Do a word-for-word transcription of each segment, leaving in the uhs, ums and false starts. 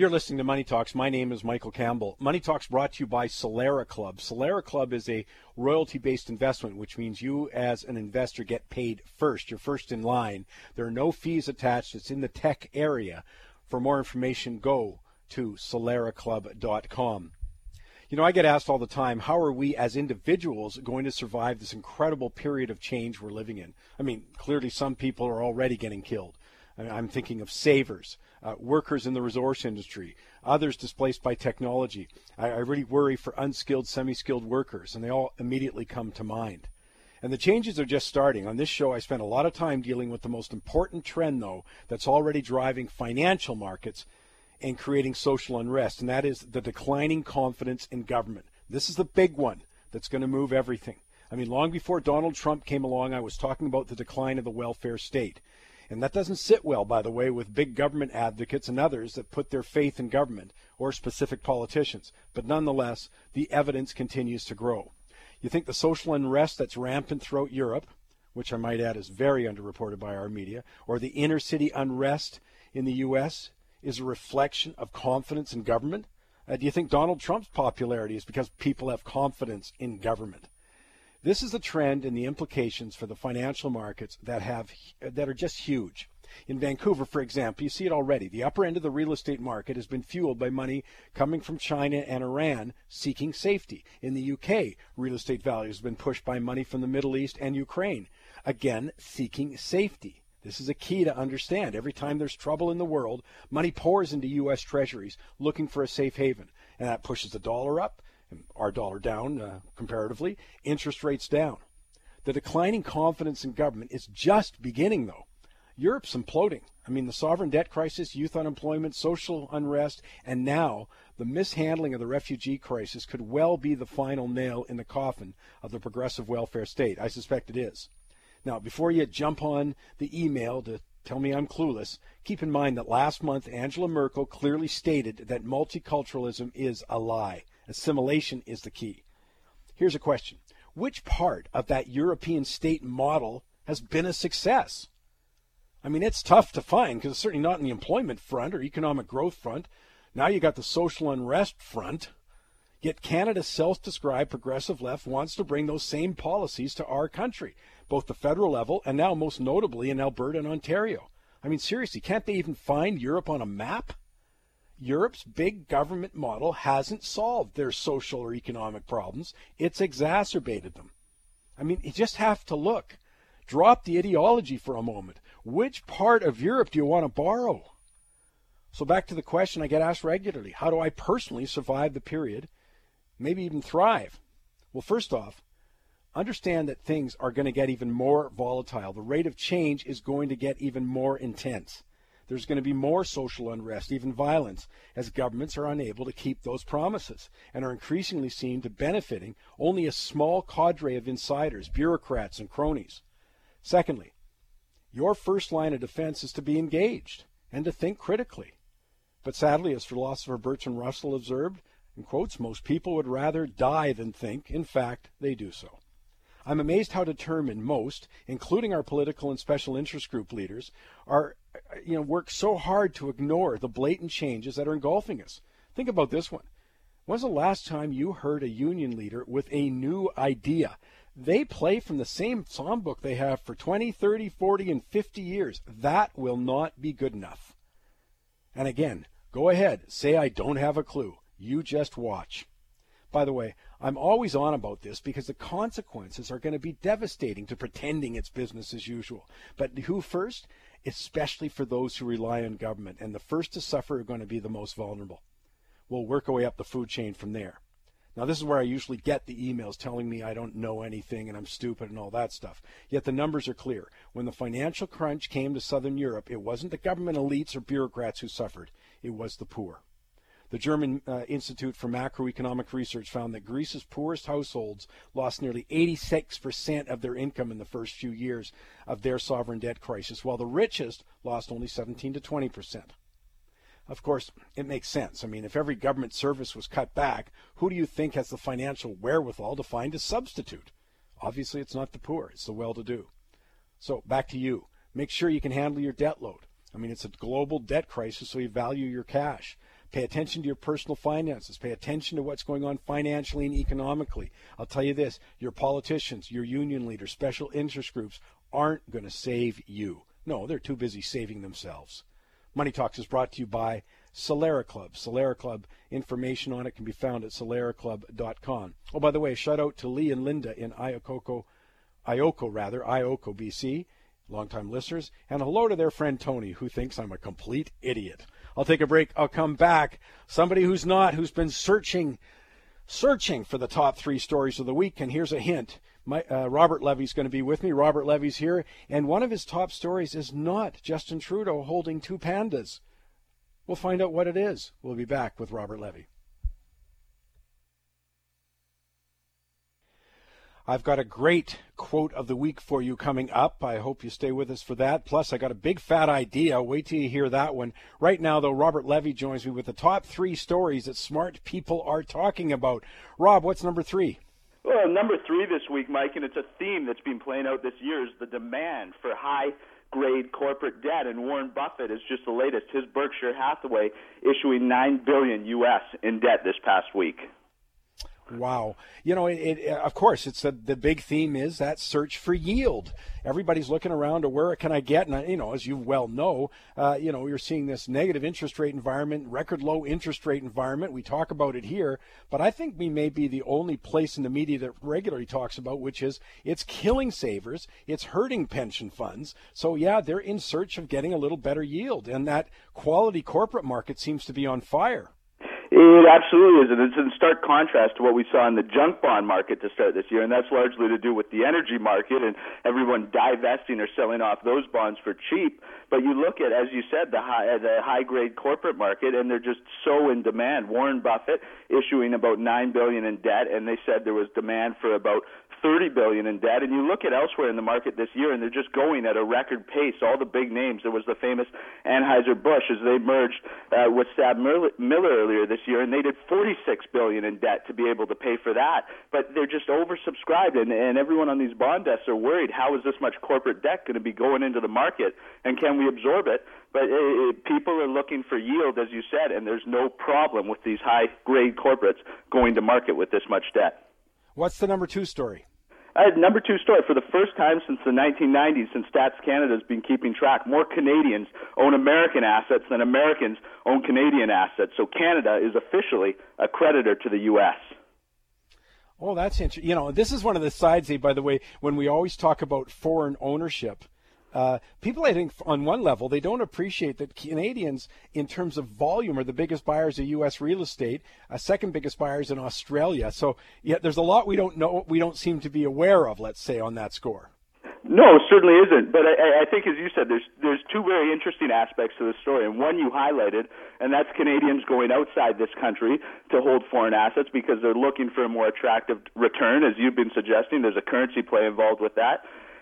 You're listening to Money Talks. My name is Michael Campbell. Money Talks brought to you by Solera Club. Solera Club is a royalty-based investment, which means you as an investor get paid first. You're first in line. There are no fees attached. It's in the tech area. For more information, go to solera club dot com. You know, I get asked all the time, how are we as individuals going to survive this incredible period of change we're living in? I mean, clearly some people are already getting killed. I mean, I'm thinking of savers, uh, workers in the resource industry, others displaced by technology. I, I really worry for unskilled, semi-skilled workers, and they all immediately come to mind. And the changes are just starting. On this show, I spent a lot of time dealing with the most important trend, though, that's already driving financial markets and creating social unrest, and that is the declining confidence in government. This is the big one that's going to move everything. I mean, long before Donald Trump came along, I was talking about the decline of the welfare state. And that doesn't sit well, by the way, with big government advocates and others that put their faith in government or specific politicians. But nonetheless, the evidence continues to grow. You think the social unrest that's rampant throughout Europe, which I might add is very underreported by our media, or the inner city unrest in the U S, is a reflection of confidence in government? Uh, do you think Donald Trump's popularity is because people have confidence in government? This is a trend and the implications for the financial markets that have that are just huge. In Vancouver, for example, you see it already. The upper end of the real estate market has been fueled by money coming from China and Iran seeking safety. In the U K, real estate value has been pushed by money from the Middle East and Ukraine, again seeking safety. This is a key to understand. Every time there's trouble in the world, money pours into U S treasuries looking for a safe haven. And that pushes the dollar up, and our dollar down uh, comparatively, interest rates down. The declining confidence in government is just beginning, though. Europe's imploding. I mean, the sovereign debt crisis, youth unemployment, social unrest, and now the mishandling of the refugee crisis could well be the final nail in the coffin of the progressive welfare state. I suspect it is. Now, before you jump on the email to tell me I'm clueless, keep in mind that last month Angela Merkel clearly stated that multiculturalism is a lie. Assimilation is the key. Here's a question. Which part of that European state model has been a success? I mean, it's tough to find because it's certainly not in the employment front or economic growth front. Now you got the social unrest front. Yet Canada's self-described progressive left wants to bring those same policies to our country, both the federal level and now most notably in Alberta and Ontario. I mean, seriously, can't they even find Europe on a map? Europe's big government model hasn't solved their social or economic problems. It's exacerbated them. I mean, you just have to look. Drop the ideology for a moment. Which part of Europe do you want to borrow? So back to the question I get asked regularly. How do I personally survive the period, maybe even thrive? Well, first off, understand that things are going to get even more volatile. The rate of change is going to get even more intense. There's going to be more social unrest, even violence, as governments are unable to keep those promises and are increasingly seen to benefiting only a small cadre of insiders, bureaucrats, and cronies. Secondly, your first line of defense is to be engaged and to think critically. But sadly, as philosopher Bertrand Russell observed, in quotes, most people would rather die than think. In fact, they do so. I'm amazed how determined most, including our political and special interest group leaders, are, you know, work so hard to ignore the blatant changes that are engulfing us. Think about this one. When's the last time you heard a union leader with a new idea? They play from the same songbook they have for twenty, thirty, forty, and fifty years. That will not be good enough. And again, go ahead, say I don't have a clue. You just watch. By the way, I'm always on about this because the consequences are going to be devastating to pretending it's business as usual. But who first? Especially for those who rely on government. And the first to suffer are going to be the most vulnerable. We'll work our way up the food chain from there. Now, this is where I usually get the emails telling me I don't know anything and I'm stupid and all that stuff. Yet the numbers are clear. When the financial crunch came to Southern Europe, it wasn't the government elites or bureaucrats who suffered. It was the poor. The German uh, Institute for Macroeconomic Research found that Greece's poorest households lost nearly eighty-six percent of their income in the first few years of their sovereign debt crisis, while the richest lost only seventeen to twenty percent. Of course, it makes sense. I mean, if every government service was cut back, who do you think has the financial wherewithal to find a substitute? Obviously, it's not the poor. It's the well-to-do. So back to you. Make sure you can handle your debt load. I mean, it's a global debt crisis, so you value your cash. Pay attention to your personal finances. Pay attention to what's going on financially and economically. I'll tell you this, your politicians, your union leaders, special interest groups aren't going to save you. No, they're too busy saving themselves. Money Talks is brought to you by Solera Club. Solera Club, information on it can be found at solera club dot com. Oh, by the way, shout out to Lee and Linda in Ioko, Ioko rather, Ioko, B C, longtime listeners, and hello to their friend Tony, who thinks I'm a complete idiot. I'll take a break. I'll come back. Somebody who's not, who's been searching, searching for the top three stories of the week, and here's a hint. My, uh, Robert Levy's going to be with me. Robert Levy's here, and one of his top stories is not Justin Trudeau holding two pandas. We'll find out what it is. We'll be back with Robert Levy. I've got a great quote of the week for you coming up. I hope you stay with us for that. Plus, I got a big fat idea. Wait till you hear that one. Right now, though, Robert Levy joins me with the top three stories that smart people are talking about. Rob, what's number three? Well, number three this week, Mike, and it's a theme that's been playing out this year, is the demand for high-grade corporate debt. And Warren Buffett is just the latest. His Berkshire Hathaway issuing nine billion dollars U S in debt this past week. Wow. You know, it, it, of course, it's a, the big theme is that search for yield. Everybody's looking around to where can I get? And, I, you know, as you well know, uh, you know, you're seeing this negative interest rate environment, record low interest rate environment. We talk about it here, but I think we may be the only place in the media that regularly talks about, which is it's killing savers. It's hurting pension funds. So, yeah, they're in search of getting a little better yield. And that quality corporate market seems to be on fire. It absolutely is, and it's in stark contrast to what we saw in the junk bond market to start this year, and that's largely to do with the energy market and everyone divesting or selling off those bonds for cheap. But you look at, as you said, the high, the high-grade corporate market, and they're just so in demand. Warren Buffett issuing about nine billion dollars in debt, and they said there was demand for about thirty billion dollars in debt. And you look at elsewhere in the market this year, and they're just going at a record pace. All the big names. There was the famous Anheuser-Busch as they merged uh, with Stab Miller earlier this year, and they did forty-six billion dollars in debt to be able to pay for that. But they're just oversubscribed, and, and everyone on these bond desks are worried, how is this much corporate debt going to be going into the market, and can we absorb it? But uh, people are looking for yield, as you said, and there's no problem with these high-grade corporates going to market with this much debt. What's the number two story? Uh, number two story, for the first time since the nineteen nineties, since Stats Canada has been keeping track, more Canadians own American assets than Americans own Canadian assets. So Canada is officially a creditor to the U S. Oh, that's interesting. You know, this is one of the sides, by the way, when we always talk about foreign ownership. Uh, people, I think, on one level, they don't appreciate that Canadians, in terms of volume, are the biggest buyers of U S real estate, uh, second biggest buyers in Australia. So, yeah, there's a lot we don't know, we don't seem to be aware of, let's say, on that score. No, certainly isn't. But I, I think, as you said, there's there's two very interesting aspects to the story, and one you highlighted, and that's Canadians going outside this country to hold foreign assets because they're looking for a more attractive return, as you've been suggesting. There's a currency play involved with that.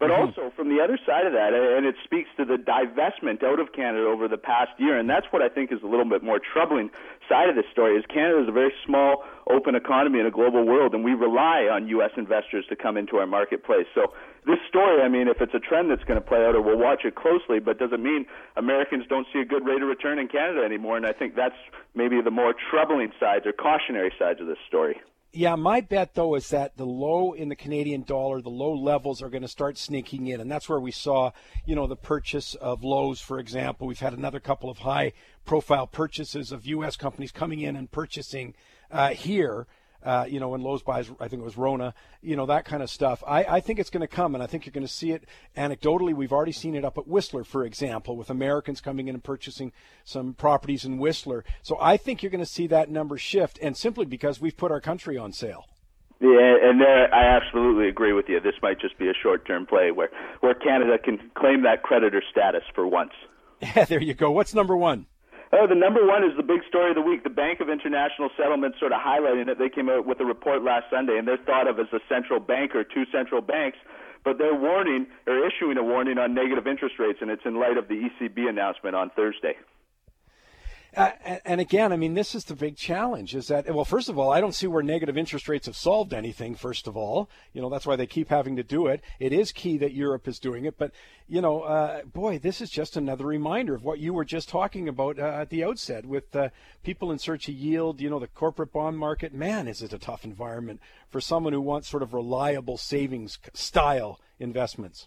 But also from the other side of that, and it speaks to the divestment out of Canada over the past year, and that's what I think is a little bit more troubling side of this story, is Canada is a very small, open economy in a global world, and we rely on U S investors to come into our marketplace. So this story, I mean, if it's a trend that's going to play out, or we'll watch it closely, but doesn't mean Americans don't see a good rate of return in Canada anymore, and I think that's maybe the more troubling sides or cautionary sides of this story. Yeah, my bet, though, is that the low in the Canadian dollar, the low levels are going to start sneaking in. And that's where we saw, you know, the purchase of Lowe's, for example. We've had another couple of high-profile purchases of U S companies coming in and purchasing uh, here. Uh, you know, when Lowe's buys, I think it was Rona, you know, that kind of stuff. I, I think it's going to come, and I think you're going to see it anecdotally. We've already seen it up at Whistler, for example, with Americans coming in and purchasing some properties in Whistler. So I think you're going to see that number shift, and simply because we've put our country on sale. Yeah, and there, I absolutely agree with you. This might just be a short-term play where, where Canada can claim that creditor status for once. Yeah, there you go. What's number one? Oh, the number one is the big story of the week. The Bank of International Settlements sort of highlighted it. They came out with a report last Sunday, and they're thought of as a central bank or two central banks, but they're warning or issuing a warning on negative interest rates, and it's in light of the E C B announcement on Thursday. Uh, and again, I mean, this is the big challenge is that, well, first of all, I don't see where negative interest rates have solved anything, first of all. You know, that's why they keep having to do it. It is key that Europe is doing it. But, you know, uh, boy, this is just another reminder of what you were just talking about uh, at the outset with uh, people in search of yield, you know, the corporate bond market. Man, is it a tough environment for someone who wants sort of reliable savings style investments.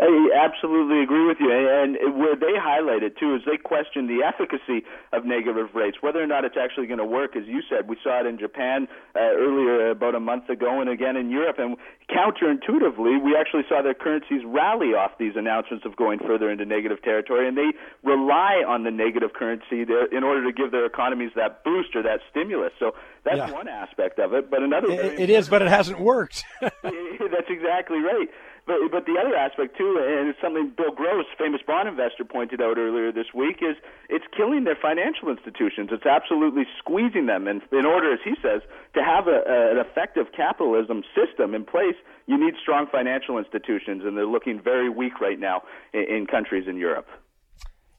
I absolutely agree with you. And where they highlight it, too, is they question the efficacy of negative rates, whether or not it's actually going to work. As you said, we saw it in Japan uh, earlier about a month ago and again in Europe. And counterintuitively, we actually saw their currencies rally off these announcements of going further into negative territory. And they rely on the negative currency there in order to give their economies that boost or that stimulus. So that's yeah. one aspect of it. But another It, it is, but it hasn't worked. That's exactly right. But, but the other aspect, too, and it's something Bill Gross, famous bond investor, pointed out earlier this week, is it's killing their financial institutions. It's absolutely squeezing them. And in order, as he says, to have a, a, an effective capitalism system in place, you need strong financial institutions, and they're looking very weak right now in, in countries in Europe.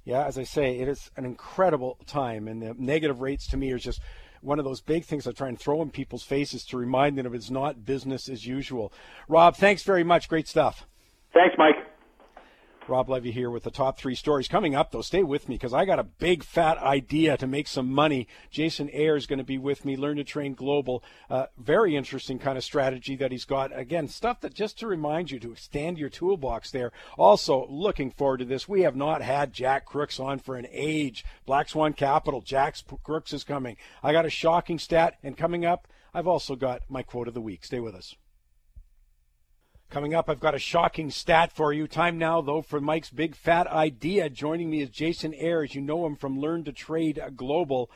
Yeah, as I say, it is an incredible time, and the negative rates to me are just one of those big things I try and throw in people's faces to remind them of it's not business as usual. Rob, thanks very much. Great stuff. Thanks, Mike. Rob Levy here with the top three stories. Coming up, though, stay with me because I got a big, fat idea to make some money. Jason Ayers is going to be with me, Learn to Trade Global. Uh, very interesting kind of strategy that he's got. Again, stuff that just to remind you to extend your toolbox there. Also, looking forward to this. We have not had Jack Crooks on for an age. Black Swan Capital, Jack Crooks is coming. I got a shocking stat, and coming up, I've also got my quote of the week. Stay with us. Coming up, I've got a shocking stat for you. Time now, though, for Mike's big fat idea. Joining me is Jason Ayers. You know him from Learn to Trade Global.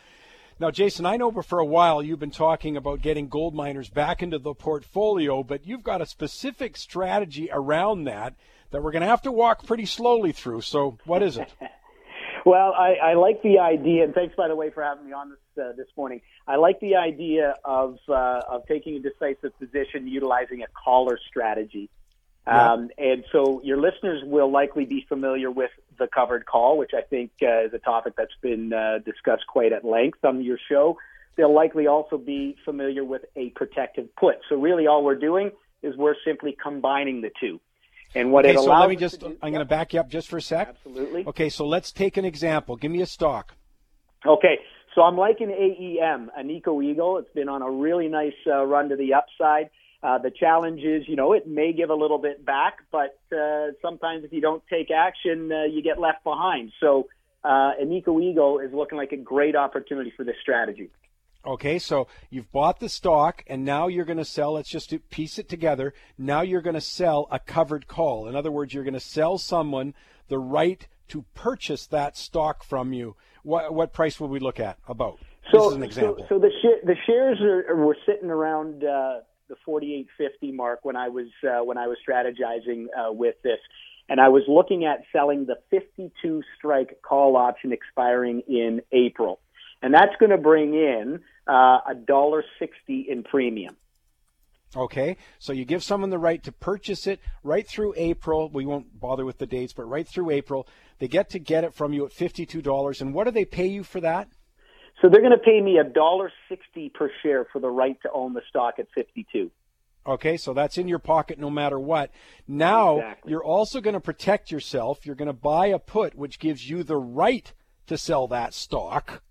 Now, Jason, I know for a while you've been talking about getting gold miners back into the portfolio, but you've got a specific strategy around that that we're going to have to walk pretty slowly through. So what is it? Well, I, I like the idea, and thanks, by the way, for having me on this uh, this morning. I like the idea of uh, of taking a decisive position, utilizing a collar strategy. Yeah. Um, and so your listeners will likely be familiar with the covered call, which I think uh, is a topic that's been uh, discussed quite at length on your show. They'll likely also be familiar with a protective put. So really all we're doing is we're simply combining the two. And what okay, it allows so let me just, do, I'm going to back you up just for a sec. Absolutely. Okay, so let's take an example. Give me a stock. Okay, so I'm liking A E M, Agnico Eagle. It's been on a really nice uh, run to the upside. Uh, the challenge is, you know, it may give a little bit back, but uh, sometimes if you don't take action, uh, you get left behind. So uh, Agnico Eagle is looking like a great opportunity for this strategy. Okay, so you've bought the stock, and now you're going to sell. Let's just piece it together. Now you're going to sell a covered call. In other words, you're going to sell someone the right to purchase that stock from you. What, what price will we look at about? So, this is an example. So, so the, sh- the shares are, were sitting around uh, the forty-eight fifty mark when I was uh, when I was strategizing uh, with this, and I was looking at selling the fifty-two strike call option expiring in April. And that's going to bring in uh, one dollar sixty in premium. Okay, so you give someone the right to purchase it right through April. We won't bother with the dates, but right through April. They get to get it from you at fifty-two dollars. And what do they pay you for that? So they're going to pay me one dollar sixty per share for the right to own the stock at fifty-two. Okay, so that's in your pocket no matter what. Now, exactly. You're also going to protect yourself. You're going to buy a put, which gives you the right to sell that stock,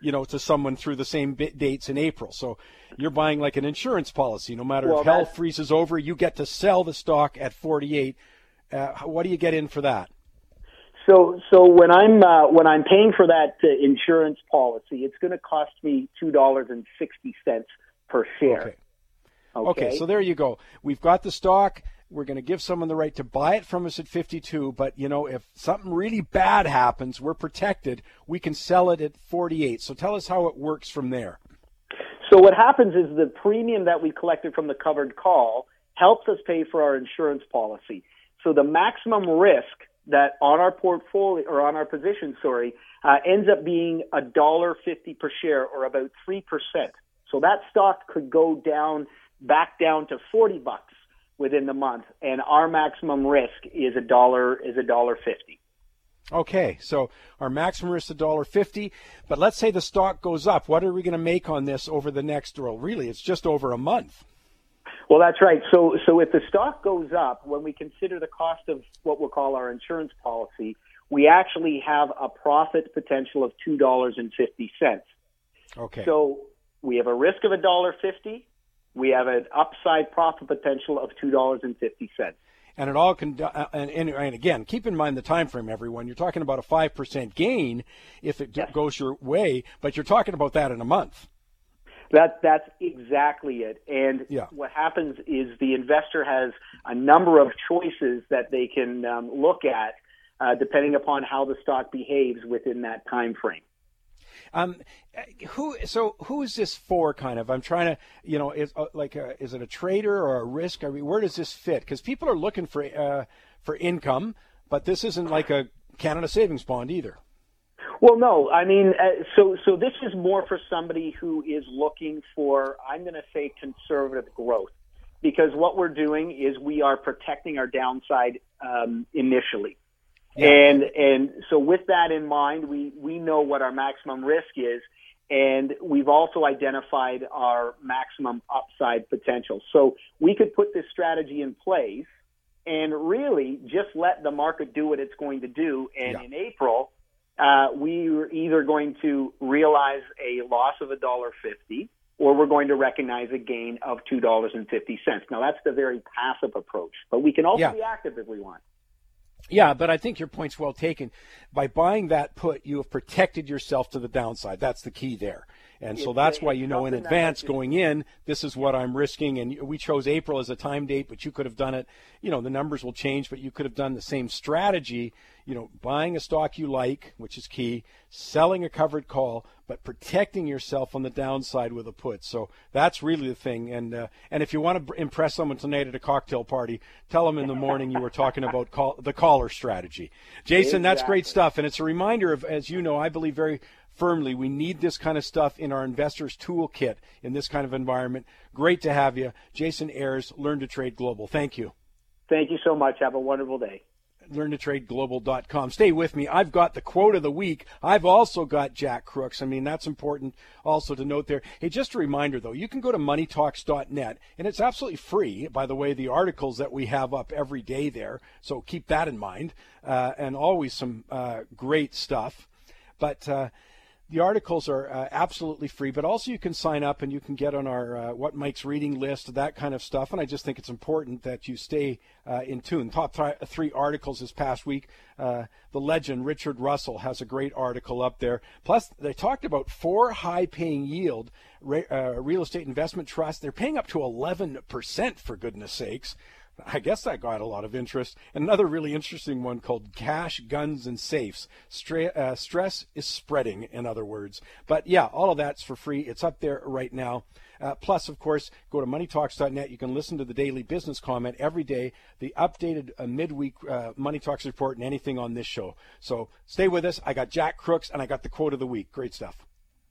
you know, to someone through the same bit dates in April. So you're buying like an insurance policy. No matter well, if hell freezes over, you get to sell the stock at forty-eight. Uh, what do you get in for that? So, so when I'm uh, when I'm paying for that uh, insurance policy, it's going to cost me two dollars and sixty cents per share. Okay. okay. Okay. So there you go. We've got the stock. We're going to give someone the right to buy it from us at fifty-two, but, you know, if something really bad happens, we're protected. We can sell it at forty-eight. So tell us how it works from there. So what happens is the premium that we collected from the covered call helps us pay for our insurance policy. So the maximum risk that on our portfolio or on our position, sorry, uh, ends up being one dollar fifty per share or about three percent. So that stock could go down back down to forty bucks within the month, and our maximum risk is a dollar is a dollar fifty. Okay, so our maximum risk is one dollar fifty, but let's say the stock goes up. What are we going to make on this over the next, well, really, it's just over a month. Well, that's right. So so if the stock goes up, when we consider the cost of what we'll call our insurance policy, we actually have a profit potential of two dollars fifty. Okay. So we have a risk of one dollar fifty. We have an upside profit potential of two dollars fifty. And it all can, and, and, and again, keep in mind the time frame, everyone. You're talking about a five percent gain if it yes. goes your way, but you're talking about that in a month. That That's exactly it. And yeah. what happens is the investor has a number of choices that they can um, look at uh, depending upon how the stock behaves within that time frame. Um, who so who is this for? Kind of, I'm trying to, you know, is uh, like, a, is it a trader or a risk? I mean, where does this fit? Because people are looking for uh, for income, but this isn't like a Canada Savings Bond either. Well, no, I mean, uh, so so this is more for somebody who is looking for, I'm going to say, conservative growth, because what we're doing is we are protecting our downside um, initially. Yeah. And and so with that in mind, we, we know what our maximum risk is, and we've also identified our maximum upside potential. So we could put this strategy in place and really just let the market do what it's going to do. And yeah. in April, uh, we are either going to realize a loss of one dollar fifty or we're going to recognize a gain of two dollars fifty. Now, that's the very passive approach, but we can also yeah. be active if we want. Yeah, but I think your point's well taken. By buying that put, you have protected yourself to the downside. That's the key there. And so that's why, you know, in advance going in, this is what I'm risking. And we chose April as a time date, but you could have done it. You know, the numbers will change, but you could have done the same strategy. You know, buying a stock you like, which is key, selling a covered call, but protecting yourself on the downside with a put. So that's really the thing. And uh, and if you want to impress someone tonight at a cocktail party, tell them in the morning you were talking about call, the caller strategy. Jason, exactly. That's great stuff. And it's a reminder of, as you know, I believe very firmly, we need this kind of stuff in our investors' toolkit in this kind of environment. Great to have you. Jason Ayers, Learn to Trade Global. Thank you. Thank you so much. Have a wonderful day. learn to trade global dot com. Stay with me. I've got the quote of the week. I've also got Jack Crooks. I mean, that's important also to note there. Hey, just a reminder, though, you can go to money talks dot net, and it's absolutely free, by the way, the articles that we have up every day there. So keep that in mind, uh, and always some uh, great stuff. But uh, the articles are uh, absolutely free, but also you can sign up and you can get on our uh, What Mike's Reading list, that kind of stuff. And I just think it's important that you stay uh, in tune. Top th- three articles this past week. Uh, the legend, Richard Russell, has a great article up there. Plus, they talked about four high-paying yield re- uh, real estate investment trusts. They're paying up to eleven percent, for goodness sakes. I guess that got a lot of interest. Another really interesting one called Cash, Guns, and Safes. Stra- uh, stress is spreading, in other words. But, yeah, all of that's for free. It's up there right now. Uh, plus, of course, go to money talks dot net. You can listen to the daily business comment every day, the updated uh, midweek uh, Money Talks report, and anything on this show. So stay with us. I got Jack Crooks, and I got the quote of the week. Great stuff.